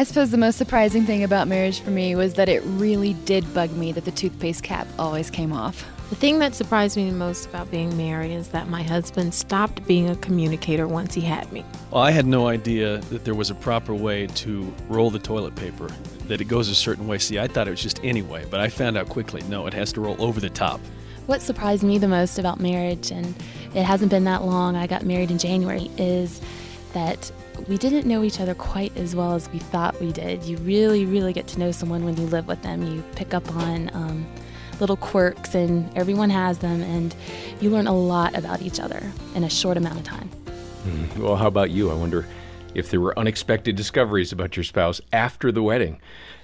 I suppose the most surprising thing about marriage for me was that it really did bug me that the toothpaste cap always came off. The thing that surprised me the most about being married is that my husband stopped being a communicator once he had me. Well, I had no idea that there was a proper way to roll the toilet paper, that it goes a certain way. See, I thought it was just any way, but I found out quickly, no, it has to roll over the top. What surprised me the most about marriage, and it hasn't been that long, I got married in January, is that we didn't know each other quite as well as we thought we did. You really, really get to know someone when you live with them. You pick up on little quirks, and everyone has them, and you learn a lot about each other in a short amount of time. Well, how about you? I wonder if there were unexpected discoveries about your spouse after the wedding.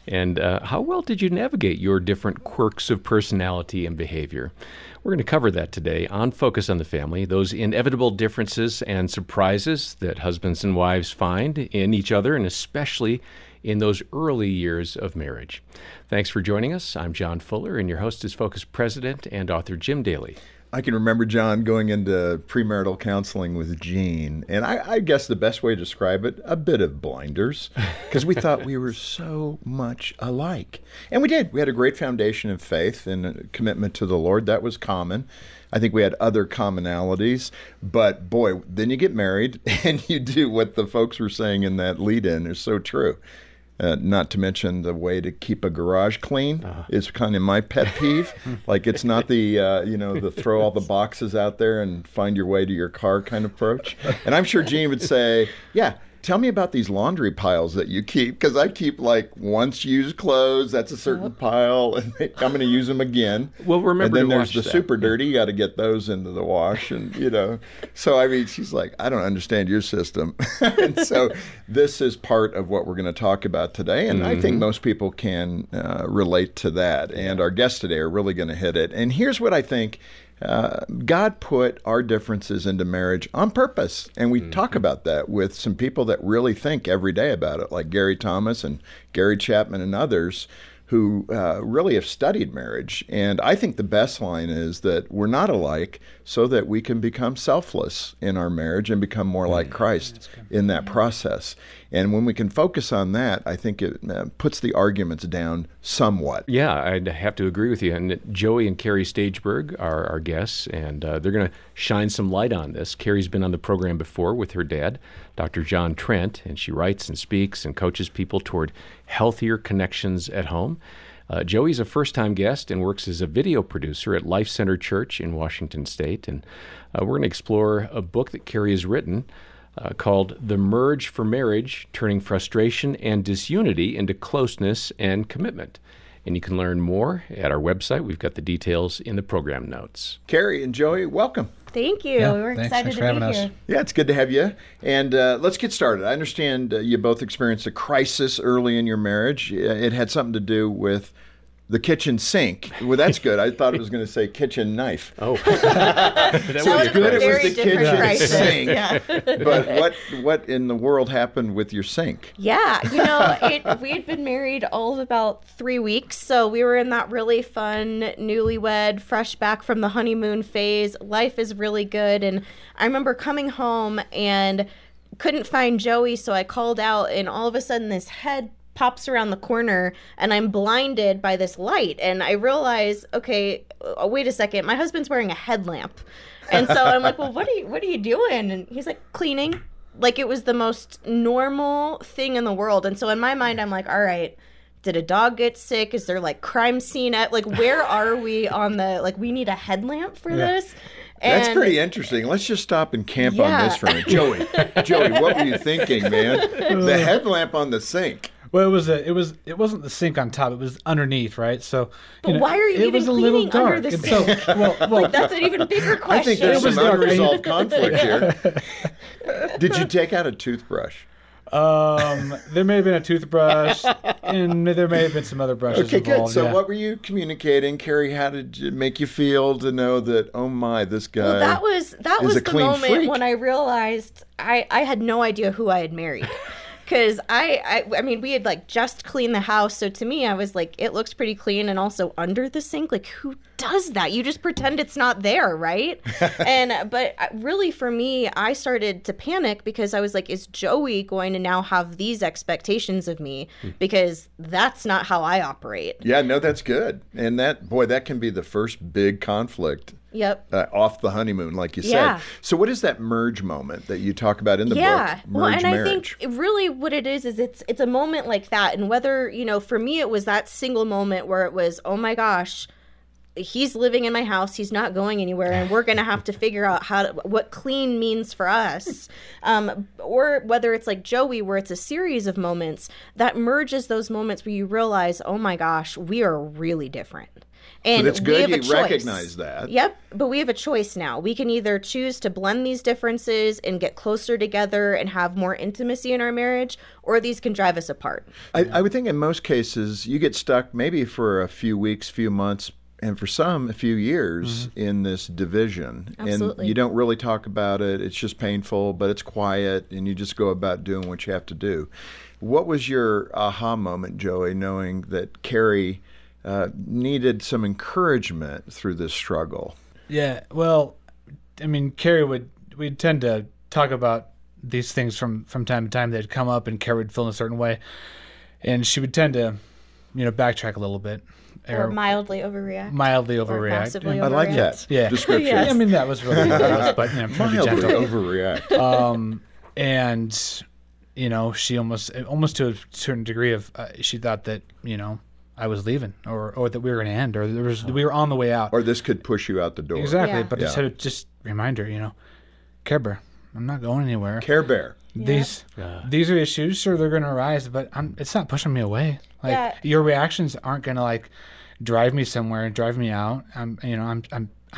And how well did you navigate your different quirks of personality and behavior? We're going to cover that today on Focus on the Family, those inevitable differences and surprises that husbands and wives find in each other, and especially in those early years of marriage. Thanks for joining us. I'm John Fuller, and your host is Focus President and author Jim Daly. I can remember, John, going into premarital counseling with Jean, and I guess the best way to describe it, a bit of blinders, because we thought we were so much alike. And we did. We had a great foundation of faith and a commitment to the Lord. That was common. I think we had other commonalities, but boy, then you get married, and you do what the folks were saying in that lead-in is so true. Not to mention the way to keep a garage clean is kind of my pet peeve. Like, it's not the, the throw all the boxes out there and find your way to your car kind of approach. And I'm sure Jean would say, yeah, tell me about these laundry piles that you keep, because I keep like once used clothes, that's a certain pile, and I'm going to use them again. Well, remember, and then there's the super dirty, you got to get those into the wash, and So I mean, she's like, I don't understand your system. And so this is part of what we're going to talk about today, and I think most people can relate to that. And our guests today are really going to hit it. And here's what I think. God put our differences into marriage on purpose, and we talk about that with some people that really think every day about it, like Gary Thomas and Gary Chapman and others who really have studied marriage. And I think the best line is that we're not alike so that we can become selfless in our marriage and become more like Christ in that process. And when we can focus on that, I think it puts the arguments down somewhat. Yeah, I'd have to agree with you. And Joey and Kari Stageberg are our guests, and they're going to shine some light on this. Kari's been on the program before with her dad, Dr. John Trent, and she writes and speaks and coaches people toward healthier connections at home. Joey's a first-time guest and works as a video producer at Life Center Church in Washington State. And we're going to explore a book that Kari has written called The Merge for Marriage, Turning Frustration and Disunity into Closeness and Commitment. And you can learn more at our website. We've got the details in the program notes. Kari and Joey, welcome. Thank you. Yeah, We're excited to be here. Yeah, it's good to have you. And let's get started. I understand you both experienced a crisis early in your marriage. It had something to do with the kitchen sink. Well, that's good. I thought it was going to say kitchen knife. Oh. It was the kitchen sink. Yeah. But what in the world happened with your sink? Yeah. We'd been married all of about 3 weeks, so we were in that really fun, newlywed, fresh back from the honeymoon phase. Life is really good. And I remember coming home and couldn't find Joey, so I called out, and all of a sudden this head pops around the corner, and I'm blinded by this light, and I realize, okay, wait a second, my husband's wearing a headlamp. And so I'm like, well, what are you doing? And he's like, cleaning. Like, it was the most normal thing in the world. And so in my mind, I'm like, all right, did a dog get sick? Is there like crime scene at, like, where are we on the, like, we need a headlamp for this? And that's pretty interesting. Let's just stop and camp on this for a minute. Joey, what were you thinking, man? The headlamp on the sink. Well, it wasn't the sink on top. It was underneath, right? So, why are you even cleaning under the sink? So, well, that's an even bigger question. I think there's some unresolved conflict here. Did you take out a toothbrush? There may have been a toothbrush, and there may have been some other brushes involved. Okay, good. So what were you communicating, Kari? How did it make you feel to know that, oh my, this guy is a clean freak? That was the moment when I realized I had no idea who I had married. Because I mean, we had like just cleaned the house. So to me, I was like, it looks pretty clean. And also under the sink, like who does that? You just pretend it's not there, right? But really for me, I started to panic because I was like, is Joey going to now have these expectations of me? Because that's not how I operate. Yeah, no, that's good. And that can be the first big conflict. Yep. Off the honeymoon, like you said. So what is that merge moment that you talk about in the book, Merge Marriage? Yeah, well, and I think really what it is it's a moment like that. And whether, you know, for me, it was that single moment where it was, oh my gosh, he's living in my house, he's not going anywhere, and we're going to have to figure out what clean means for us. Or whether it's like Joey, where it's a series of moments, that merges those moments where you realize, oh my gosh, we are really different. And so it's good you recognize that. Yep, but we have a choice now. We can either choose to blend these differences and get closer together and have more intimacy in our marriage, or these can drive us apart. I would think in most cases you get stuck maybe for a few weeks, few months, and for some, a few years in this division. Absolutely. And you don't really talk about it. It's just painful, but it's quiet, and you just go about doing what you have to do. What was your aha moment, Joey, knowing that Kari needed some encouragement through this struggle? Yeah, well, I mean, Kari we'd tend to talk about these things from time to time. They'd come up and Kari would feel in a certain way. And she would tend to, you know, backtrack a little bit. Or mildly overreact. Or I like that description. Yes. I mean, that was really gross, but you know, mildly overreact. And, you know, she almost to a certain degree of, she thought that, you know, I was leaving, or that we were going to end, or we were on the way out, or this could push you out the door. Exactly, but just reminder, you know, Care Bear, I'm not going anywhere. Care Bear. These are issues, sure, they're going to arise, but it's not pushing me away. Like your reactions aren't going to like drive me somewhere and drive me out. I'm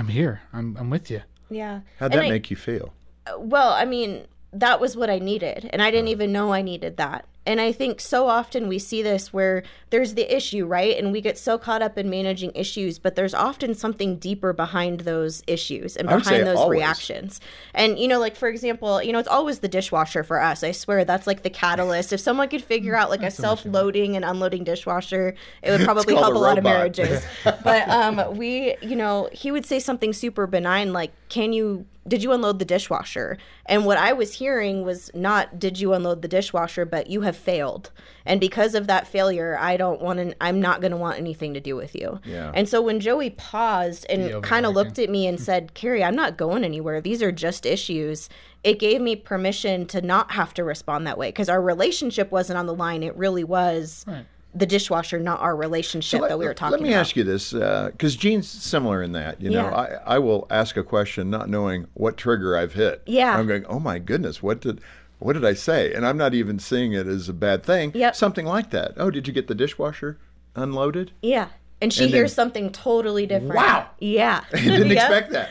here. I'm with you. Yeah. How'd that make you feel? Well, I mean, that was what I needed, and I didn't even know I needed that. And I think so often we see this where there's the issue, right? And we get so caught up in managing issues, but there's often something deeper behind those issues and behind those reactions. And, you know, like, for example, you know, it's always the dishwasher for us. I swear that's like the catalyst. If someone could figure out like a self-loading and unloading dishwasher, it would probably help a lot of marriages. But we, you know, he would say something super benign like, did you unload the dishwasher? And what I was hearing was not, did you unload the dishwasher, but you have failed. And because of that failure, I'm not going to want anything to do with you. Yeah. And so when Joey paused and kind of looked at me and said, Kari, I'm not going anywhere. These are just issues. It gave me permission to not have to respond that way because our relationship wasn't on the line. It really was the dishwasher, not our relationship that we were talking about. Let me ask you this, because Jean's similar in that, you know, I will ask a question not knowing what trigger I've hit. Yeah. I'm going, oh my goodness, what did I say? And I'm not even seeing it as a bad thing. Yep. Something like that. Oh, did you get the dishwasher unloaded? Yeah. And she hears something totally different. Wow. Yeah. I didn't expect that.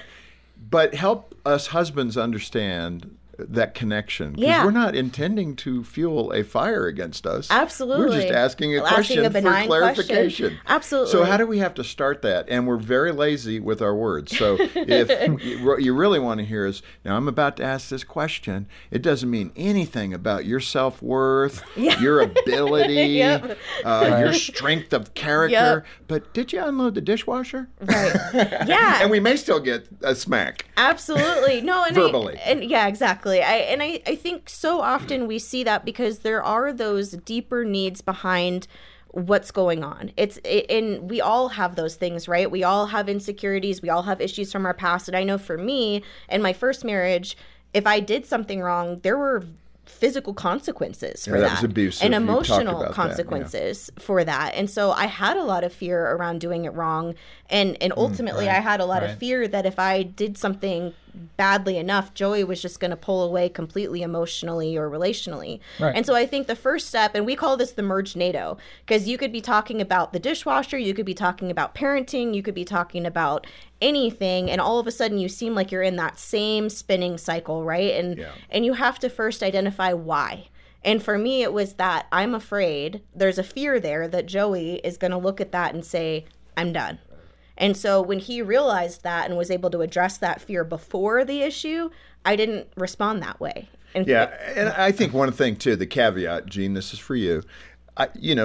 But help us husbands understand that connection. Because we're not intending to fuel a fire against us. Absolutely. We're just asking a question for clarification. Absolutely. So how do we have to start that? And we're very lazy with our words. So if what you really want to hear is, now I'm about to ask this question. It doesn't mean anything about your self-worth, your ability, your strength of character. Yep. But did you unload the dishwasher? Right. Yeah. And we may still get a smack. Absolutely. No. And verbally. Exactly. I think so often we see that because there are those deeper needs behind what's going on. And we all have those things, right? We all have insecurities. We all have issues from our past. And I know for me in my first marriage, if I did something wrong, there were physical consequences for that was abusive. And emotional consequences for that. And so I had a lot of fear around doing it wrong. And ultimately I had a lot of fear that if I did something badly enough, Joey was just going to pull away completely emotionally or relationally. Right. And so I think the first step, and we call this the merge NATO, because you could be talking about the dishwasher, you could be talking about parenting, you could be talking about anything, and all of a sudden you seem like you're in that same spinning cycle, right? And you have to first identify why. And for me, it was that I'm afraid, there's a fear there that Joey is going to look at that and say, I'm done. And so when he realized that and was able to address that fear before the issue, I didn't respond that way. And I think one thing too, the caveat, Jean, this is for you.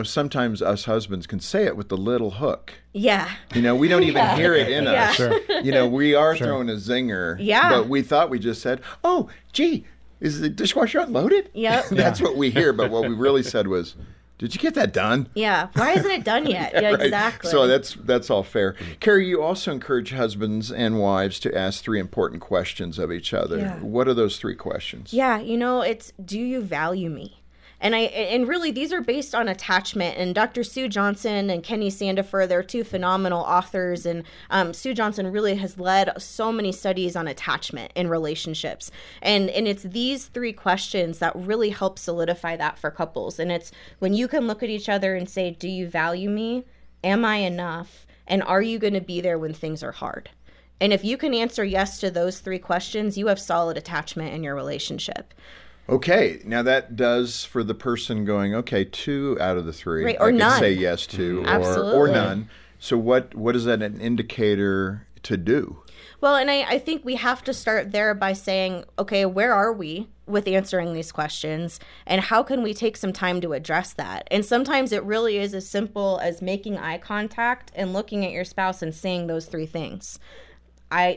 Sometimes us husbands can say it with the little hook. Yeah. We don't even hear it in us. Sure. We are throwing a zinger. Yeah. But we thought we just said, oh, gee, is the dishwasher unloaded? Yep. That's what we hear. But what we really said was, did you get that done? Yeah. Why isn't it done yet? Yeah, right. Exactly. So that's all fair. Kari, you also encourage husbands and wives to ask three important questions of each other. Yeah. What are those three questions? Yeah. It's, do you value me? And really, these are based on attachment. And Dr. Sue Johnson and Kenny Sandifer, they're two phenomenal authors. And Sue Johnson really has led so many studies on attachment in relationships. And it's these three questions that really help solidify that for couples. And it's when you can look at each other and say, do you value me? Am I enough? And are you going to be there when things are hard? And if you can answer yes to those three questions, you have solid attachment in your relationship. Okay, now that does for the person going, okay, 2 out of the 3. Right, or I can none. Say yes to, or none. So what is that an indicator to do? Well, and I think we have to start there by saying, okay, where are we with answering these questions, and how can we take some time to address that? And sometimes it really is as simple as making eye contact and looking at your spouse and saying those three things.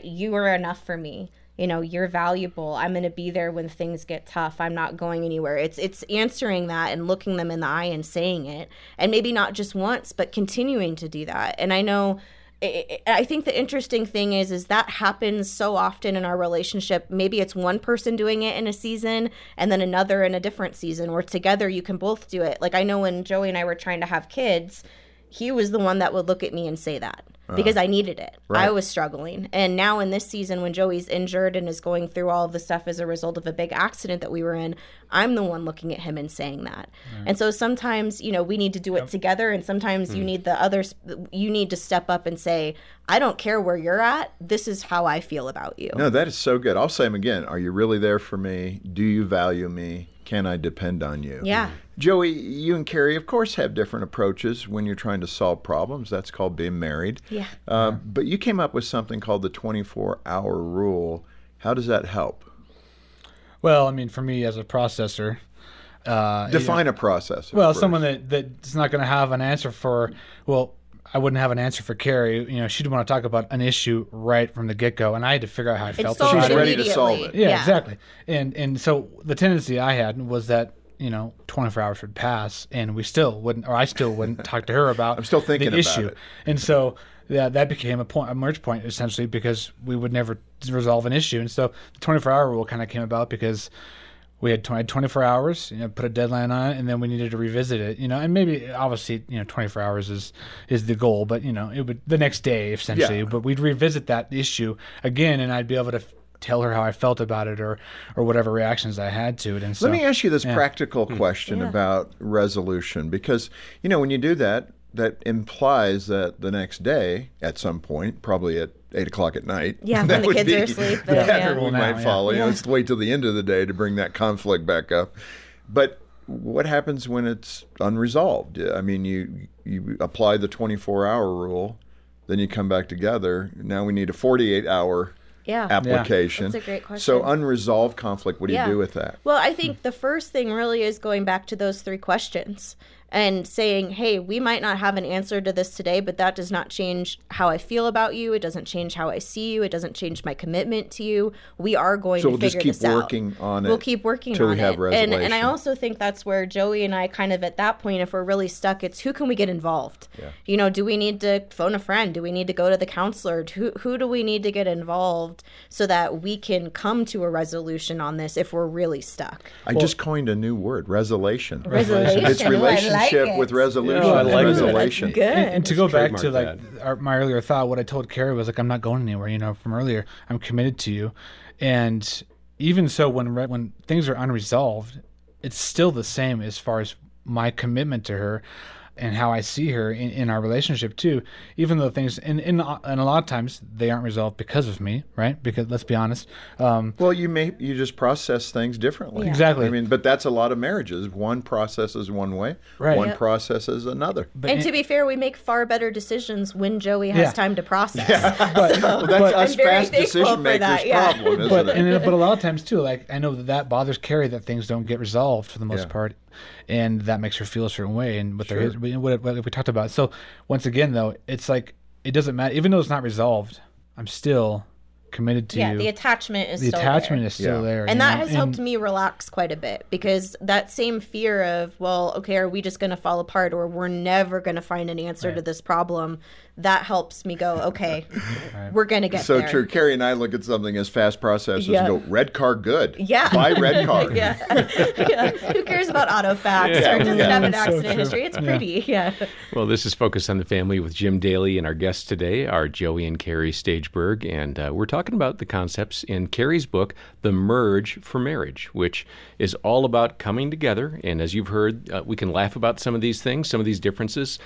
You are enough for me. You're valuable. I'm going to be there when things get tough. I'm not going anywhere. It's answering that and looking them in the eye and saying it, and maybe not just once, but continuing to do that. And I know, I think the interesting thing is that happens so often in our relationship. Maybe it's one person doing it in a season and then another in a different season, or together you can both do it. Like I know when Joey and I were trying to have kids, he was the one that would look at me and say that. Because I needed it. Right. I was struggling. And now in this season when Joey's injured and is going through all of the stuff as a result of a big accident that we were in, I'm the one looking at him and saying that. Right. And so sometimes, we need to do it together, and sometimes you need to step up and say, I don't care where you're at. This is how I feel about you. No, that is so good. I'll say them again. Are you really there for me? Do you value me? Can I depend on you? Yeah. Joey, you and Kari, of course, have different approaches when you're trying to solve problems. That's called being married. Yeah. But you came up with something called the 24-hour rule. How does that help? Well, for me as a processor... Define a processor. Well, first. Someone that's not going to have an answer for... Well, I wouldn't have an answer for Kari. She didn't want to talk about an issue right from the get-go, and I had to figure out how I felt about it. She's ready to solve it. Yeah, exactly. And so the tendency I had was that 24 hours would pass, and I still wouldn't talk to her about. I'm still thinking the issue. About it. And so that became a merge point essentially, because we would never resolve an issue. And so the 24-hour rule kind of came about because. We had 24 hours, put a deadline on it, and then we needed to revisit it, and maybe obviously, 24 hours is the goal, but it would the next day essentially, but we'd revisit that issue again, and I'd be able to tell her how I felt about it or whatever reactions I had to it. And so, let me ask you this practical question about resolution, because, when you do that, that implies that the next day at some point, probably at 8:00 at night. Yeah, when the kids are asleep. Everyone might follow. Let's wait till the end of the day to bring that conflict back up. But what happens when it's unresolved? You apply the 24-hour rule, then you come back together. Now we need a 48-hour application. That's a great question. So unresolved conflict, what do you do with that? Well, I think the first thing really is going back to those three questions. And saying, hey, we might not have an answer to this today, but that does not change how I feel about you. It doesn't change how I see you. It doesn't change my commitment to you. We are going to figure this out. So we'll just keep working on it. We'll keep working on it. Until we have resolution. And I also think that's where Joey and I kind of at that point, if we're really stuck, it's who can we get involved? Yeah. Do we need to phone a friend? Do we need to go to the counselor? Who do we need to get involved so that we can come to a resolution on this if we're really stuck? I just coined a new word, resolution. Resolution. It's relationship. Like with resolution. Yeah, resolution. Good. And to go back to my earlier thought, what I told Kari was I'm not going anywhere, from earlier. I'm committed to you. And even so, when things are unresolved, it's still the same as far as my commitment to her. and how I see her in our relationship too, even though things, and a lot of times they aren't resolved because of me, right? Because let's be honest. Well, you just process things differently. Yeah. Exactly. I mean, but that's a lot of marriages. One processes one way, right. One processes another. But and to be fair, we make far better decisions when Joey has time to process. Yeah. Well, that's us fast decision makers' problem, isn't it? But a lot of times too, like I know that bothers Kari that things don't get resolved for the most part. And that makes her feel a certain way, and what what we talked about. So once again, though, it's like it doesn't matter, even though it's not resolved. I'm still committed to you. The attachment is still there. And that has helped me relax quite a bit, because that same fear of, well, okay, are we just going to fall apart, or we're never going to find an answer to this problem? That helps me go, okay, we're going to get there. So true. Kari and I look at something as fast processors and go, red car good. Yeah. Buy red car. Who cares about auto facts or doesn't have an accident history? It's pretty. Yeah. Well, this is Focus on the Family with Jim Daly, and our guests today are Joey and Kari Stageberg, and we're talking about the concepts in Kari's book, The Merge for Marriage, which is all about coming together. And as you've heard, we can laugh about some of these things. Some of these differences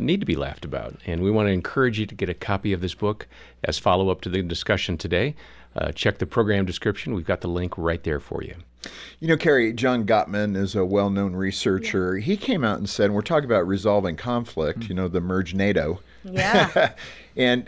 need to be laughed about. And we want to encourage you to get a copy of this book as follow-up to the discussion today. Check the program description. We've got the link right there for you. You know, Kari, John Gottman is a well-known researcher. He came out and said, and we're talking about resolving conflict, you know, the merge NATO. Yeah.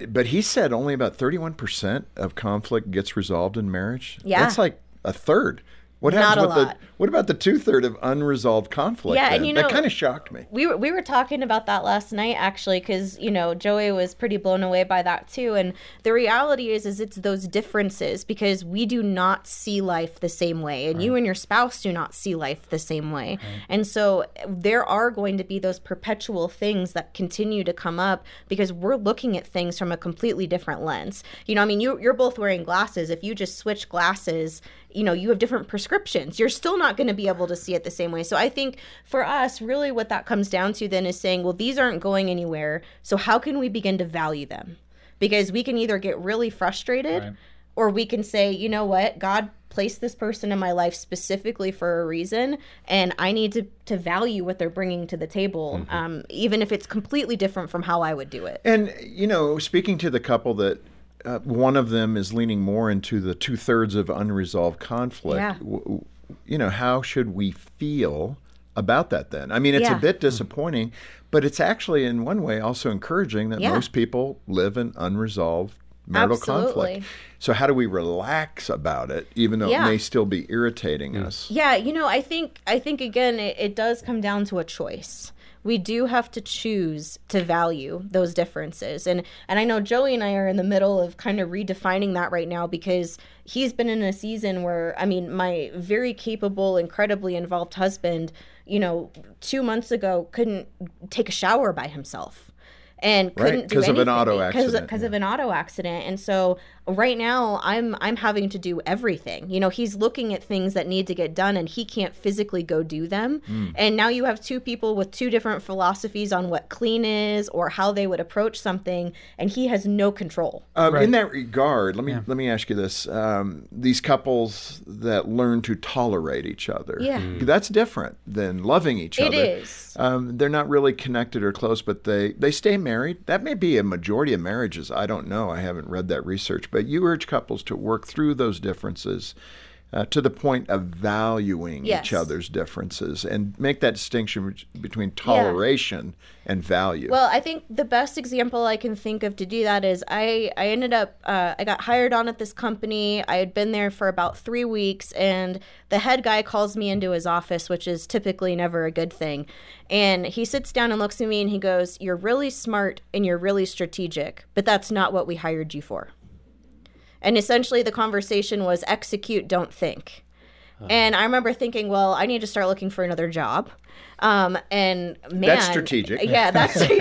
But he said only about 31% of conflict gets resolved in marriage. Yeah. That's like a third. What happens with what about the 2/3 of unresolved conflict? Yeah, and you know, that kind of shocked me. We were talking about that last night, actually, because, you know, Joey was pretty blown away by that too. And the reality is it's those differences, because we do not see life the same way, and you and your spouse do not see life the same way. And so there are going to be those perpetual things that continue to come up, because we're looking at things from a completely different lens. You know, I mean, you're both wearing glasses. If you just switch glasses, you know, you have different prescriptions. You're still not going to be able to see it the same way. So I think for us, really what that comes down to then is saying, well, these aren't going anywhere. So how can we begin to value them? Because we can either get really frustrated or we can say, you know what, God placed this person in my life specifically for a reason, and I need to value what they're bringing to the table, even if it's completely different from how I would do it. And, you know, speaking to the couple that one of them is leaning more into the 2/3 of unresolved conflict. Yeah. You know, how should we feel about that then? I mean, it's a bit disappointing, but it's actually in one way also encouraging that most people live in unresolved marital conflict. So how do we relax about it, even though it may still be irritating us? Yeah, you know, I think again, it does come down to a choice. We do have to choose to value those differences. And I know Joey and I are in the middle of kind of redefining that right now, because he's been in a season where, I mean, my very capable, incredibly involved husband, you know, 2 months ago couldn't take a shower by himself. And couldn't do anything because of an auto accident. Because of an auto accident. And so right now I'm having to do everything. You know, he's looking at things that need to get done and he can't physically go do them. And now you have two people with two different philosophies on what clean is or how they would approach something, and he has no control. In that regard, let me ask you this. These couples that learn to tolerate each other, that's different than loving each other. It is. They're not really connected or close, but they stay married. That may be a majority of marriages. I don't know. I haven't read that research, but you urge couples to work through those differences to the point of valuing each other's differences, and make that distinction between toleration and value. Well, I think the best example I can think of to do that is I ended up, I got hired on at this company. I had been there for about 3 weeks, and the head guy calls me into his office, which is typically never a good thing. And he sits down and looks at me and he goes, "You're really smart and you're really strategic, but that's not what we hired you for." And essentially the conversation was execute, don't think. And I remember thinking, well, I need to start looking for another job. And man, that's strategic. Yeah, exactly.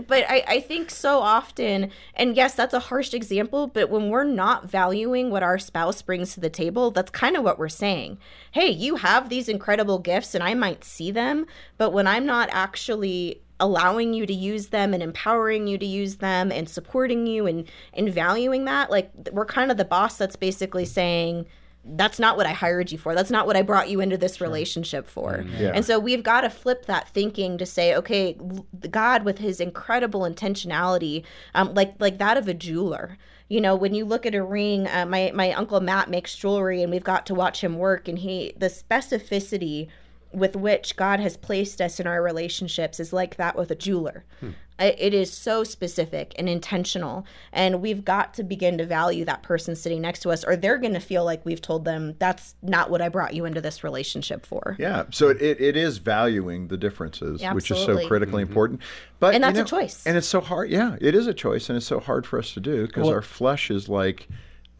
But I think so often, and yes, that's a harsh example, but when we're not valuing what our spouse brings to the table, that's kind of what we're saying. Hey, you have these incredible gifts and I might see them, but when I'm not actually allowing you to use them and empowering you to use them and supporting you and valuing that, like, we're kind of the boss that's basically saying, that's not what I hired you for. That's not what I brought you into this relationship for. Yeah. And so we've got to flip that thinking to say, okay, God with his incredible intentionality, like that of a jeweler. You know, when you look at a ring, my uncle Matt makes jewelry, and we've got to watch him work. And the specificity with which God has placed us in our relationships is like that with a jeweler. It is so specific and intentional, and we've got to begin to value that person sitting next to us, or they're going to feel like we've told them that's not what I brought you into this relationship for. Yeah, so it is valuing the differences, yeah, which is so critically important. But and that's a choice. And it's so hard. Yeah, it is a choice, and it's so hard for us to do because our flesh is like,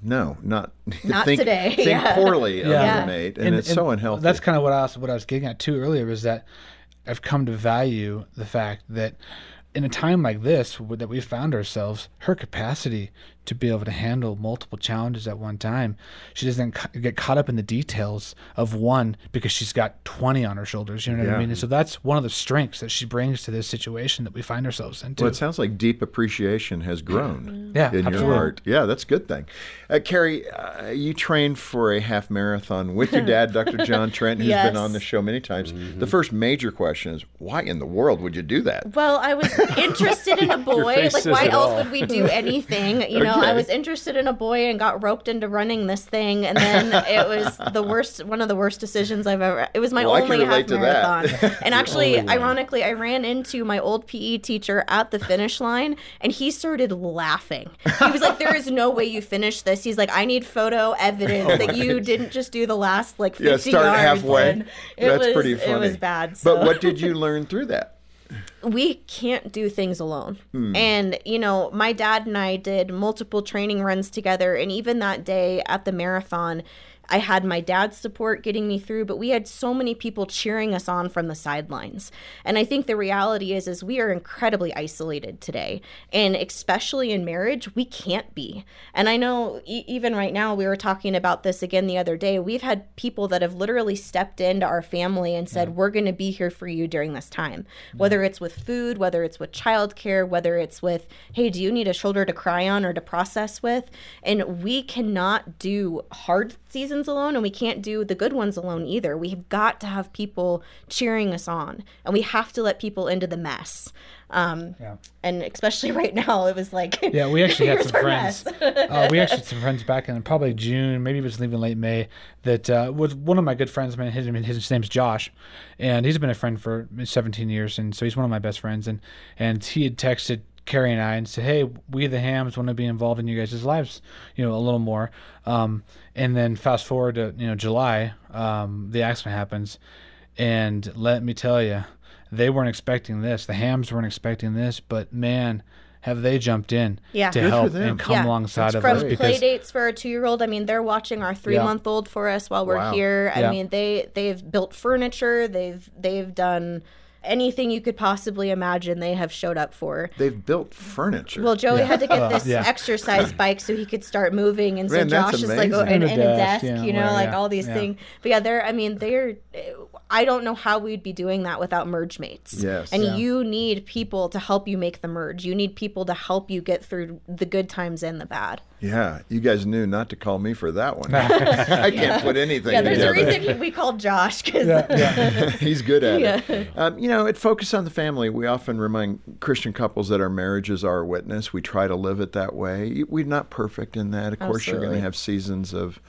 no, not today. Think poorly of your mate, and it's so unhealthy. That's kind of what I was getting at too earlier, is that I've come to value the fact that in a time like this that we found ourselves, her capacity to be able to handle multiple challenges at one time, she doesn't get caught up in the details of one because she's got 20 on her shoulders. You know what I mean? And so that's one of the strengths that she brings to this situation that we find ourselves into. Well, it sounds like deep appreciation has grown in your heart. Yeah, that's a good thing. Kari, you trained for a half marathon with your dad, Dr. John Trent, who's been on the show many times. The first major question is, why in the world would you do that? Well, I was interested in a boy. Like, why else would we do anything? You know, I was interested in a boy and got roped into running this thing. And then it was one of the worst decisions I've ever, it was my only half marathon. And actually, ironically, I ran into my old PE teacher at the finish line, and he started laughing. He was like, there is no way you finished this. He's like, I need photo evidence that you didn't just do the last like 50 yards. Halfway. That's pretty funny. It was bad. So. But what did you learn through that? We can't do things alone. And, you know, my dad and I did multiple training runs together. And even that day at the marathon, I had my dad's support getting me through, but we had so many people cheering us on from the sidelines. And I think the reality is we are incredibly isolated today. And especially in marriage, we can't be. And I know even right now, we were talking about this again the other day, we've had people that have literally stepped into our family and said, we're going to be here for you during this time. Whether it's with food, whether it's with childcare, whether it's with, hey, do you need a shoulder to cry on or to process with? And we cannot do hard seasons alone, and we can't do the good ones alone either. We've got to have people cheering us on, and we have to let people into the mess. And especially right now, it was like we actually had some friends. Back in probably June, maybe it was even late May. That was one of my good friends. Man, his name's Josh, and he's been a friend for 17 years, and so he's one of my best friends. And he had texted Kari and I and said, hey, we the Hams want to be involved in you guys' lives, you know, a little more. And then fast forward to, you know, July, the accident happens. And let me tell you, they weren't expecting this. The Hams weren't expecting this, but man, have they jumped in to help and come alongside of us. From play dates for a 2-year-old, I mean, they're watching our 3-month-old for us while we're here. I mean, they've built furniture. They've done anything you could possibly imagine, they have showed up for. They've built furniture. Well, Joey had to get this exercise bike so he could start moving, and so Josh is like, and a desk, you know, like all these things. But I don't know how we'd be doing that without merge mates. Yes, and you need people to help you make the merge. You need people to help you get through the good times and the bad. Yeah, you guys knew not to call me for that one. I can't put anything together. There's a reason we called Josh, because he's good at it. You know, at Focus on the Family, we often remind Christian couples that our marriages are a witness. We try to live it that way. We're not perfect in that. Of course, you're going to have seasons of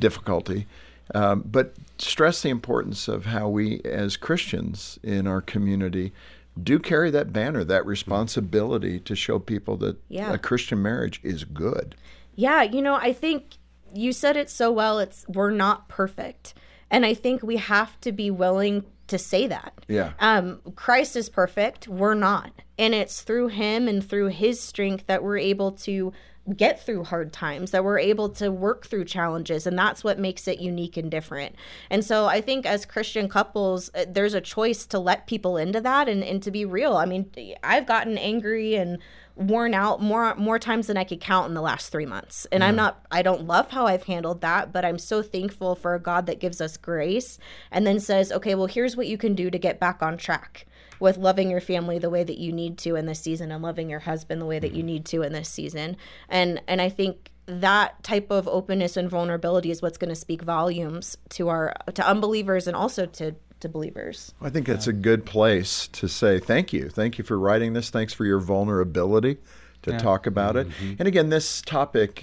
difficulty. But stress the importance of how we, as Christians in our community, do carry that banner, that responsibility to show people that a Christian marriage is good. Yeah, you know, I think you said it so well. We're not perfect. And I think we have to be willing to say that. Yeah. Christ is perfect. We're not. And it's through him and through his strength that we're able to get through hard times, that we're able to work through challenges, and that's what makes it unique and different. And so I think as Christian couples, there's a choice to let people into that and to be real. I mean, I've gotten angry and worn out more times than I could count in the last 3 months. And I don't love how I've handled that, but I'm so thankful for a God that gives us grace and then says, okay, well, here's what you can do to get back on track with loving your family the way that you need to in this season and loving your husband the way that you need to in this season. And I think that type of openness and vulnerability is what's going to speak volumes to our unbelievers and also to believers. I think that's a good place to say thank you. Thank you for writing this. Thanks for your vulnerability to talk about it. And again, this topic,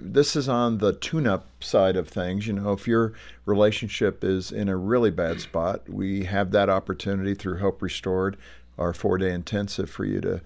this is on the tune-up side of things. You know, if your relationship is in a really bad spot, we have that opportunity through Hope Restored, our 4-day intensive, for you to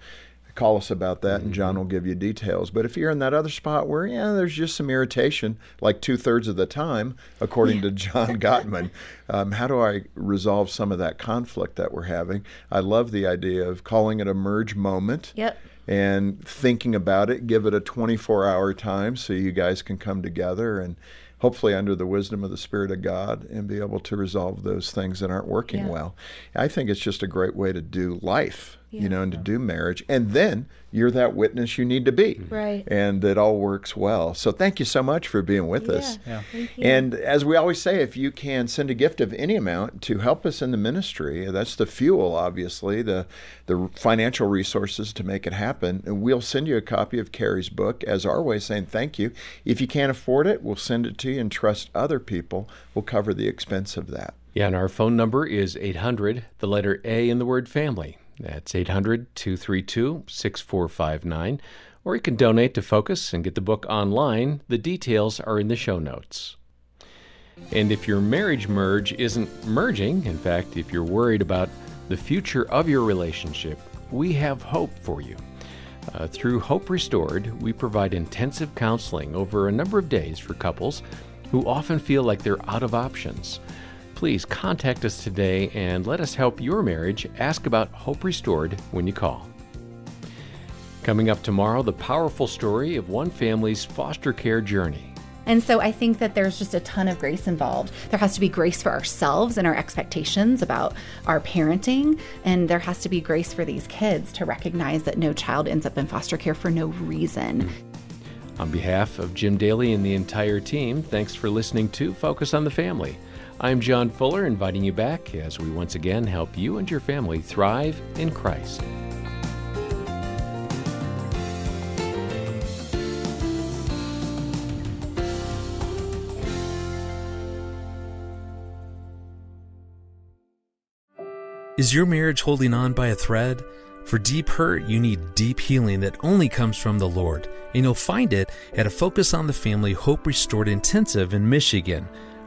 call us about that, and John will give you details. But if you're in that other spot where, there's just some irritation, like 2/3 of the time, according to John Gottman, how do I resolve some of that conflict that we're having? I love the idea of calling it a merge moment. Yep. And thinking about it, give it a 24-hour time so you guys can come together and hopefully under the wisdom of the Spirit of God and be able to resolve those things that aren't working well. I think it's just a great way to do life, and to do marriage. And then you're that witness you need to be. Right. And it all works well. So thank you so much for being with us. Yeah. And as we always say, if you can send a gift of any amount to help us in the ministry, that's the fuel, obviously, the financial resources to make it happen. And we'll send you a copy of Kari's book as our way of saying thank you. If you can't afford it, we'll send it to you and trust other people. We'll cover the expense of that. Yeah, and our phone number is 800, the letter A in the word family. That's 800-232-6459. Or you can donate to Focus and get the book online. The details are in the show notes. And if your marriage merge isn't merging, in fact, if you're worried about the future of your relationship, we have hope for you. Through Hope Restored, we provide intensive counseling over a number of days for couples who often feel like they're out of options. Please contact us today and let us help your marriage. Ask about Hope Restored when you call. Coming up tomorrow, the powerful story of one family's foster care journey. And so I think that there's just a ton of grace involved. There has to be grace for ourselves and our expectations about our parenting. And there has to be grace for these kids to recognize that no child ends up in foster care for no reason. On behalf of Jim Daly and the entire team, thanks for listening to Focus on the Family. I'm John Fuller, inviting you back as we once again help you and your family thrive in Christ. Is your marriage holding on by a thread? For deep hurt, you need deep healing that only comes from the Lord, and you'll find it at a Focus on the Family Hope Restored Intensive in Michigan.